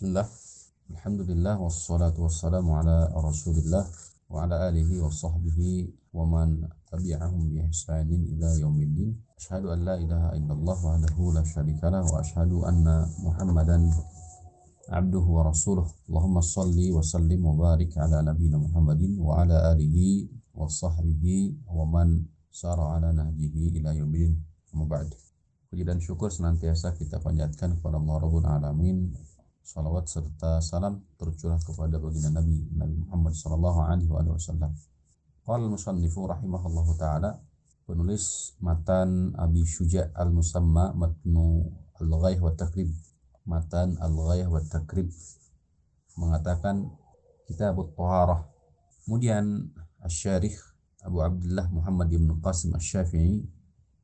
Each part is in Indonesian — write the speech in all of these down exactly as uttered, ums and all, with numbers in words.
Bismillah, alhamdulillah, wassalatu wassalamu ala rasulillah wa ala alihi wa sahbihi wa man tabi'ahum bi ihsanin ila yaumiddin. Asyhadu an la ilaha illallah wahdahu la syarikalah wa asyhadu anna muhammadan abduhu wa rasuluh. Allahumma salli wa sallim wa barik ala nabiyina muhammadin wa ala alihi wa sahbihi wa man sara ala nahjihi ila yaumiddin. Amma ba'd. Puji dan syukur senantiasa kita panjatkan kepada Allah Rabbul Alamin. Salawat serta salam tercurah kepada baginda Nabi Nabi Muhammad sallallahu alaihi wasallam. Qala al-musannifu rahimahullahu taala, penulis matan Abi Syuja' al-Musamma Matan al-Ghayah wa Taqrib, Matan al-Ghayah wa Taqrib, mengatakan Kitabut Thaharah. Kemudian asy-Syarikh Abu Abdullah Muhammad ibn Qasim Asy-Syafi'i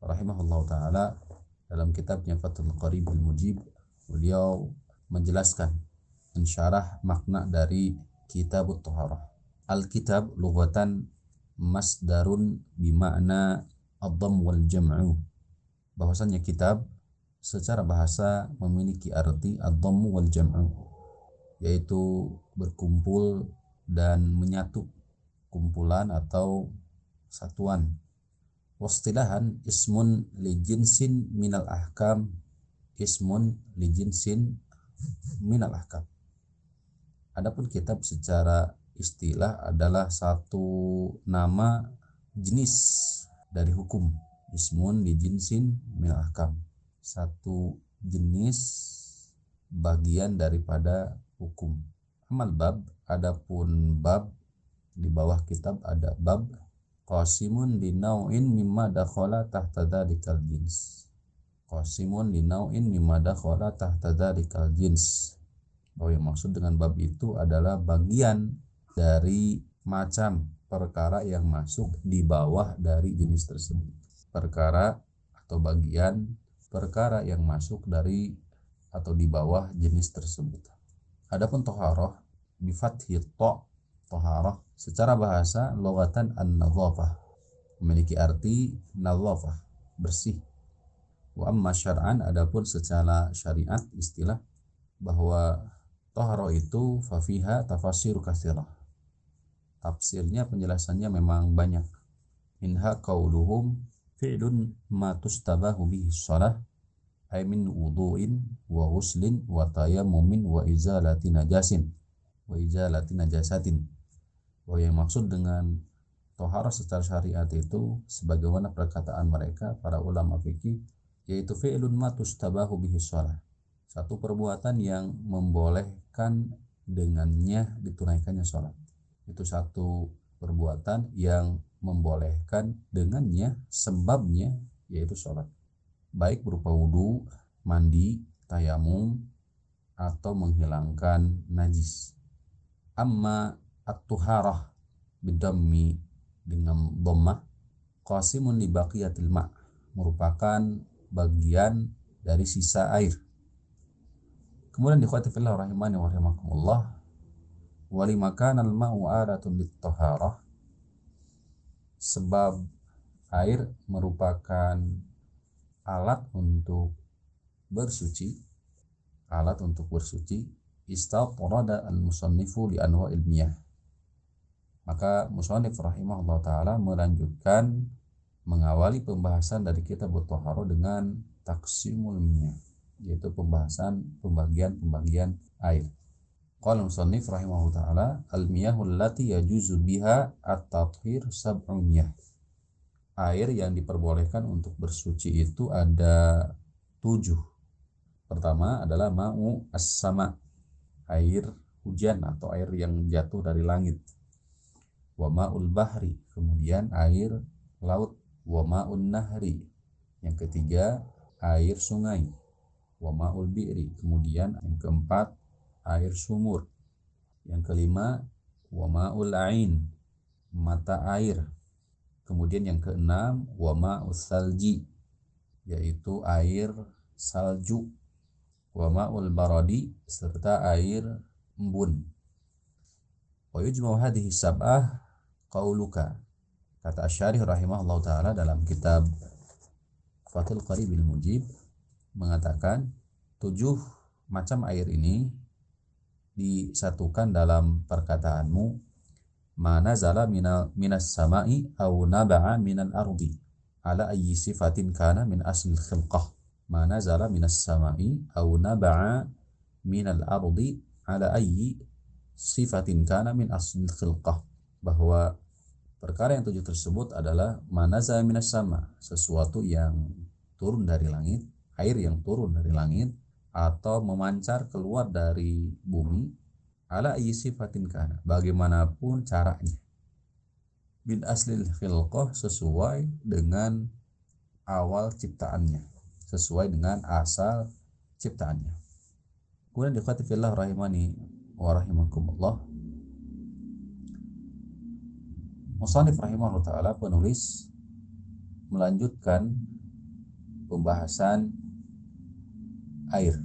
rahimahullahu taala, dalam kitabnya Fath al-Qarib al-Mujib, beliau menjelaskan mensyarah makna dari Kitabut Thaharah. Al-kitab lughatan masdarun bimakna ad-dhamm wal jam'u, bahwasanya kitab secara bahasa memiliki arti ad-dhamm wal jam'u, yaitu berkumpul dan menyatu, kumpulan atau satuan. Wastilahan ismun li jinsin minal ahkam, ismun li jinsin minal ahkam. Adapun kitab secara istilah adalah satu nama jenis dari hukum, ismun li jinsin minal ahkam, satu jenis bagian daripada hukum. Amal bab, adapun bab di bawah kitab ada bab qasimun li nau'in mimma dakhala tahta dalikal jins, qasimun li nau'in mimma dakhala tahta dalikal jins, bahwa yang maksud dengan bab itu adalah bagian dari macam perkara yang masuk di bawah dari jenis tersebut, perkara atau bagian perkara yang masuk dari atau di bawah jenis tersebut. Adapun thaharah bi fathhi ta, thaharah secara bahasa lughatan an-nadhafah, memiliki arti nadhafah, bersih. Wa amma syar'an, adapun secara syariat istilah, bahwa thaharah itu fa fiha tafasir katsirah, tafsirnya penjelasannya memang banyak. Minha qauluhum fi'lun ma tustabahu bihi shalah ay min wudu'in wa ghuslin wa tayammumin wa izalati najasin wa izalati najasatin. Bahwa yang maksud dengan thaharah secara syariat itu sebagaimana perkataan mereka para ulama fikih, yaitu fi'lun ma tustabahu bihi shalah, satu perbuatan yang membolehkan dengannya ditunaikannya salat. Itu satu perbuatan yang membolehkan dengannya sebabnya yaitu salat, baik berupa wudu, mandi, tayamum, atau menghilangkan najis. Amma at-tuharah bidhammi, dengan dhammah, qasimun li baqiyatil ma', merupakan bagian dari sisa air. Kemudian ikhwati fillah rahimani wa rahimakumullah, wa lima kana al-ma'u alatun lit-taharah, sebab air merupakan alat untuk bersuci, alat untuk bersuci. Istaqrada al-musannifu li anwa' ilmiyah, maka musannif rahimahullah ta'ala melanjutkan mengawali pembahasan dari kitab Thaharah dengan taksimul miyah, yaitu pembahasan pembagian-pembagian air. Qala musannif rahimahullah ta'ala, al-miyahul lati yajuzu biha at-tathhir sab'u miyah, air yang diperbolehkan untuk bersuci itu ada tujuh. Pertama adalah ma'u as-sama', air hujan atau air yang jatuh dari langit. Wa ma'ul bahri, kemudian air laut. Wa ma'un nahri, yang ketiga air sungai. Wa ma'ul bi'ri, kemudian yang keempat air sumur. Yang kelima wa ma'ul ain, mata air. Kemudian yang keenam wa ma'us salji, yaitu air salju. Wa ma'ul baradi, serta air embun. Wa yujma'u hadhihi sab'ah qauluka, kata Asy-Syarih rahimahullahu taala dalam kitab Fathul Qarib al-Mujib, mengatakan tujuh macam air ini disatukan dalam perkataanmu, mana zala minal minas sama'i au naba'a minal ardi ala ayyi sifatin kana min aslil khilqah. Mana zala minas sama'i au naba'a minal ardi ala ayyi sifatin kana min aslil khilqah. Bahwa perkara yang tujuh tersebut adalah mana zala minas sama, sesuatu yang turun dari langit, air yang turun dari langit atau memancar keluar dari bumi, ala sifatin kana, bagaimanapun caranya, min aslil khilqah, sesuai dengan awal ciptaannya, sesuai dengan asal ciptaannya. Kemudian dikhati fillah rahimani wa rahimakumullah, musannif rahimahullah ta'ala, penulis melanjutkan pembahasan air.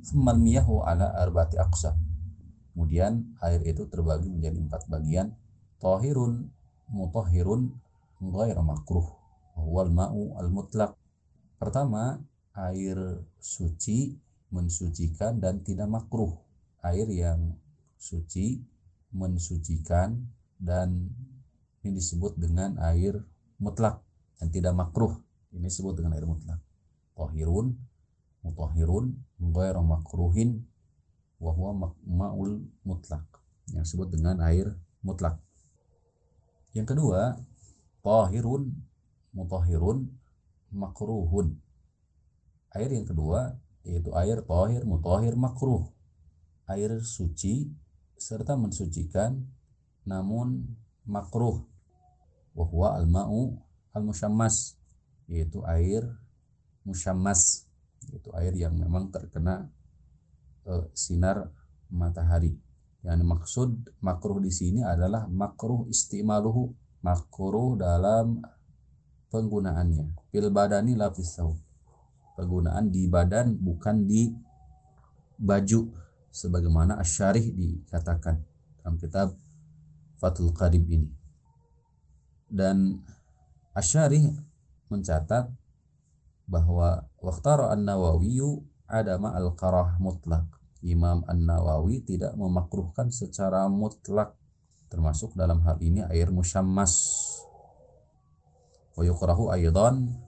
Tsummal miyahu ala arba'ati aqsam. Kemudian air itu terbagi menjadi empat bagian. Tahirun, mutahhirun, ghairu makruh, wal ma'u al mutlaq. Pertama, air suci, mensucikan dan tidak makruh. Air yang suci, mensucikan, dan ini disebut dengan air mutlak dan tidak makruh. Ini disebut dengan air mutlak. Tahirun, mutahhirun, ghairu makruhin, wa huwa ma'ul mutlak, yang disebut dengan air mutlak. Yang kedua, tahirun, mutahhirun, makruhun. Air yang kedua yaitu air tahir, mutahhir, makruh, air suci serta mensucikan namun makruh. Wa huwa al-ma'u al-musyammas, yaitu air musyammas, itu air yang memang terkena uh, sinar matahari. Yang maksud makruh di sini adalah makruh istimaluhu, makruh dalam penggunaannya. Fil badani la fis saub, penggunaan di badan bukan di baju, sebagaimana asy-syarih dikatakan dalam kitab Fath al-Qarib ini. Dan asy-syarih mencatat bahwa waqtara An-Nawawi adama al-karah mutlak. Imam An-Nawawi tidak memakruhkan secara mutlak, termasuk dalam hal ini air musyammas. Wa yukrahu aidan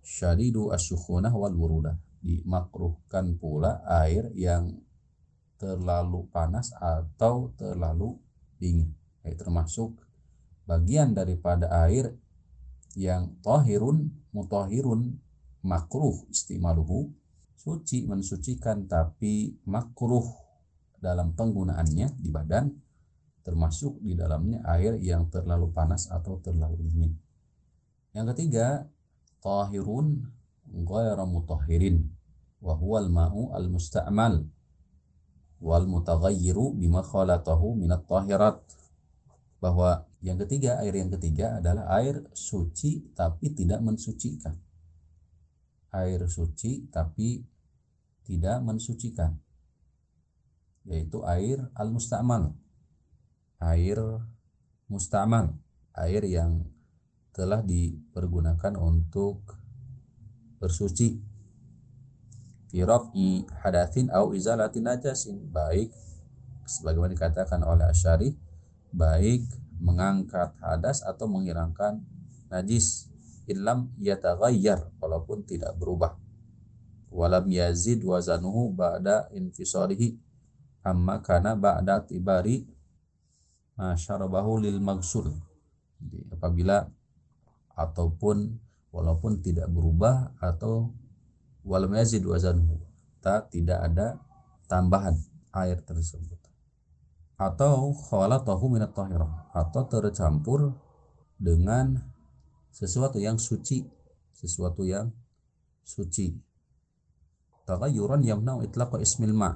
syadidu asy-syukhunah wal wurudah. Dimakruhkan pula air yang terlalu panas atau terlalu dingin. Ini termasuk bagian daripada air yang tahirun, mutahhirun, makruh istimaluhu, suci mensucikan tapi makruh dalam penggunaannya di badan, termasuk di dalamnya air yang terlalu panas atau terlalu dingin. Yang ketiga, tahirun ghairu mutahhirin wa huwal ma'u al-musta'mal wal mutaghayyiru bima khalatahu minat tahirat. Bahwa yang ketiga, air yang ketiga adalah air suci tapi tidak mensucikan, air suci tapi tidak mensucikan, yaitu air al-musta'mal, air musta'mal, air yang telah dipergunakan untuk bersuci. Fi raf'i hadatsin au izalati najasin, baik sebagaimana dikatakan oleh Asy'ari, baik mengangkat hadas atau menghilangkan najis. Illam yataghayyar, walaupun tidak berubah. Walam yazid wazanuhu ba'da infisarihi amma kana ba'da tibari masyarabahu lil magsul. Jadi apabila ataupun walaupun tidak berubah, atau walam yazid wazanuhu, tidak ada tambahan air tersebut, atau khalatahu minat tahirah, atau tercampur dengan sesuatu yang suci, sesuatu yang suci. Taghayyuran yamna'u itlaqu ismil ma',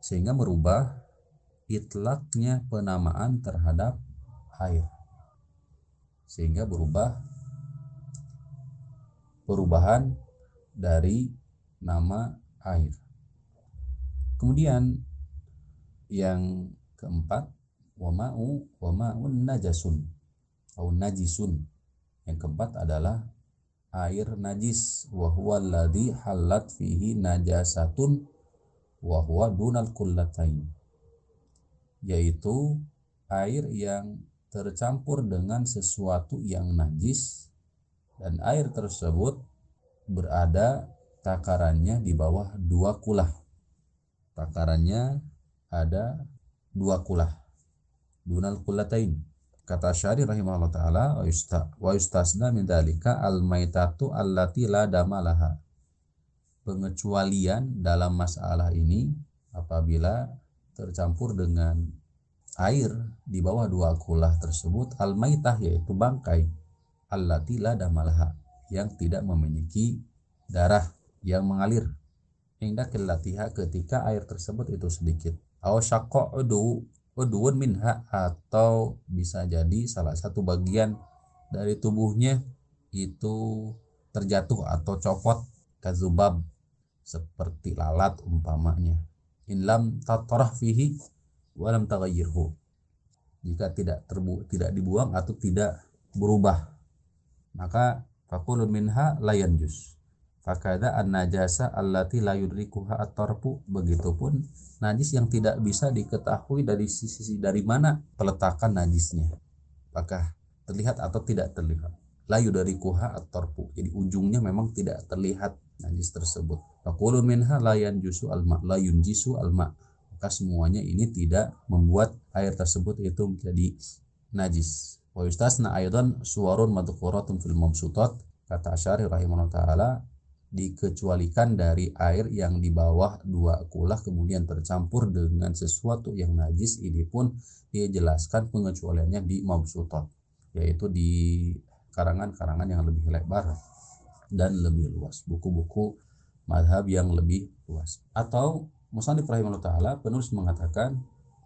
sehingga merubah itlaqnya penamaan terhadap air, sehingga berubah perubahan dari nama air. Kemudian yang keempat, wa ma'u wa ma'un najasun au najisun. Yang keempat adalah air najis. Wa huwa alladhi halat fihi najasatun wa huwa dunal kullatain, yaitu air yang tercampur dengan sesuatu yang najis dan air tersebut berada takarannya di bawah dua kulah. Takarannya ada dua kulah. Dunal kullatain. Kata Syari rahimahullah taala, wa yustasna min dzalika al-maitatu allati la dama laha. Pengecualian dalam masalah ini apabila tercampur dengan air di bawah dua kulah tersebut al-maitah, yaitu bangkai, allati la damalaha, yang tidak memiliki darah yang mengalir, inda qillatiha, ketika air tersebut itu sedikit, au syaqqa udu uduun minha, atau bisa jadi salah satu bagian dari tubuhnya itu terjatuh atau copot, kazubab, seperti lalat umpamanya, in lam tatarah fihi walam taghayyirhu, jika tidak terbu tidak dibuang atau tidak berubah, maka faqulun minha la yanjus, fakada an-najasa allati la yudrikuha at-tarfu, begitupun najis yang tidak bisa diketahui dari sisi dari mana peletakan najisnya, apakah terlihat atau tidak terlihat, la yudrikuha at-tarfu, jadi ujungnya memang tidak terlihat najis tersebut, faqulun minha la yanjusu al-ma la yunjisu al-ma, semuanya ini tidak membuat air tersebut itu menjadi najis. Wa yustasna aidan suwarun madhkuratun fil mamsutat, kata Asy'ari rahimahullah taala, dikecualikan dari air yang di bawah dua kulah kemudian tercampur dengan sesuatu yang najis, ini pun dijelaskan pengecualiannya di mamsutat, yaitu di karangan-karangan yang lebih lebar dan lebih luas, buku-buku madhab yang lebih luas. Atau Musannif rahimahullah taala, penulis mengatakan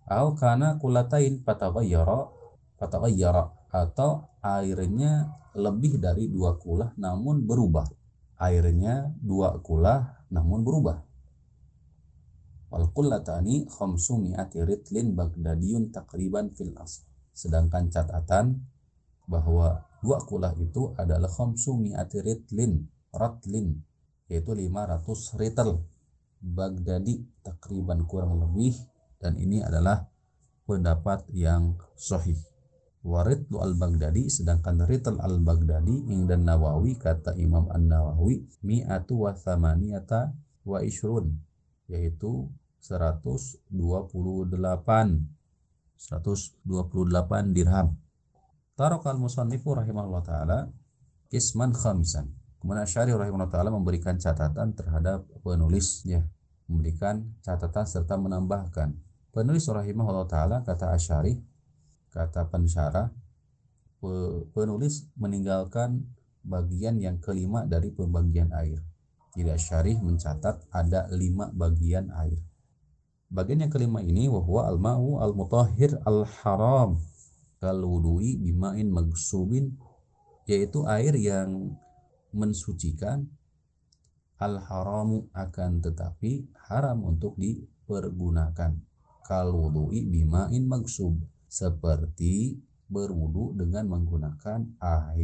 au kana kulatain fataghayyara fataghayyara, atau airnya lebih dari dua kulah namun berubah, airnya dua kulah namun berubah. Wal kullatani khamsumi'ati ritlin bagdadiyun takriban fil asl, sedangkan catatan bahwa dua kulah itu adalah khamsumi'ati ritlin ratlin, yaitu lima ratus ritel Baghdadi takriban, kurang lebih, dan ini adalah pendapat yang sahih. Waritlu al-Baghdadi, sedangkan rital al-Baghdadi ingdan Nawawi, kata Imam An-Nawawi mi'atu wa thamaniyata wa ishrun, yaitu seratus dua puluh delapan seratus dua puluh delapan dirham. Tarakal musannifu rahimahullah ta'ala kisman khamisan. Kemudian Asy'ari rahimahullah ta'ala memberikan catatan terhadap penulisnya, memberikan catatan serta menambahkan. Penulis rahimahullah ta'ala, kata Asy'ari, kata pensyarah, penulis meninggalkan bagian yang kelima dari pembagian air. Jadi Asy'ari mencatat ada lima bagian air. Bagian yang kelima ini wahuwa al-ma'u al-mutahhir al-haram kal-wudu'i bima'in maghsubin, yaitu air yang mensucikan, al-haramu, akan tetapi haram untuk dipergunakan, kal-wudu'i bima'in maghsub, seperti berwudu dengan menggunakan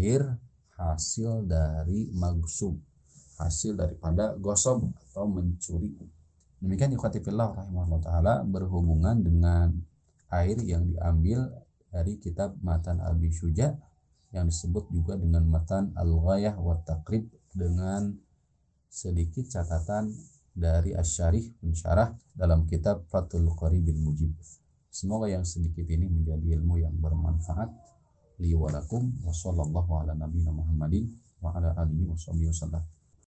air hasil dari maghsub, hasil daripada gosok atau mencuri. Demikian ikhwati fillah rahimahullah ta'ala berhubungan dengan air yang diambil dari kitab Matan Abi Syuja' yang disebut juga dengan Matan al-Ghayah wa Taqrib, dengan sedikit catatan dari Asy'ari pensyarah dalam kitab Fath al-Qarib al-Mujib. Semoga yang sedikit ini menjadi ilmu yang bermanfaat li wa lakum, wa sallallahu ala nabiyina Muhammadin wa ala alihi wa sahbihi wasallam.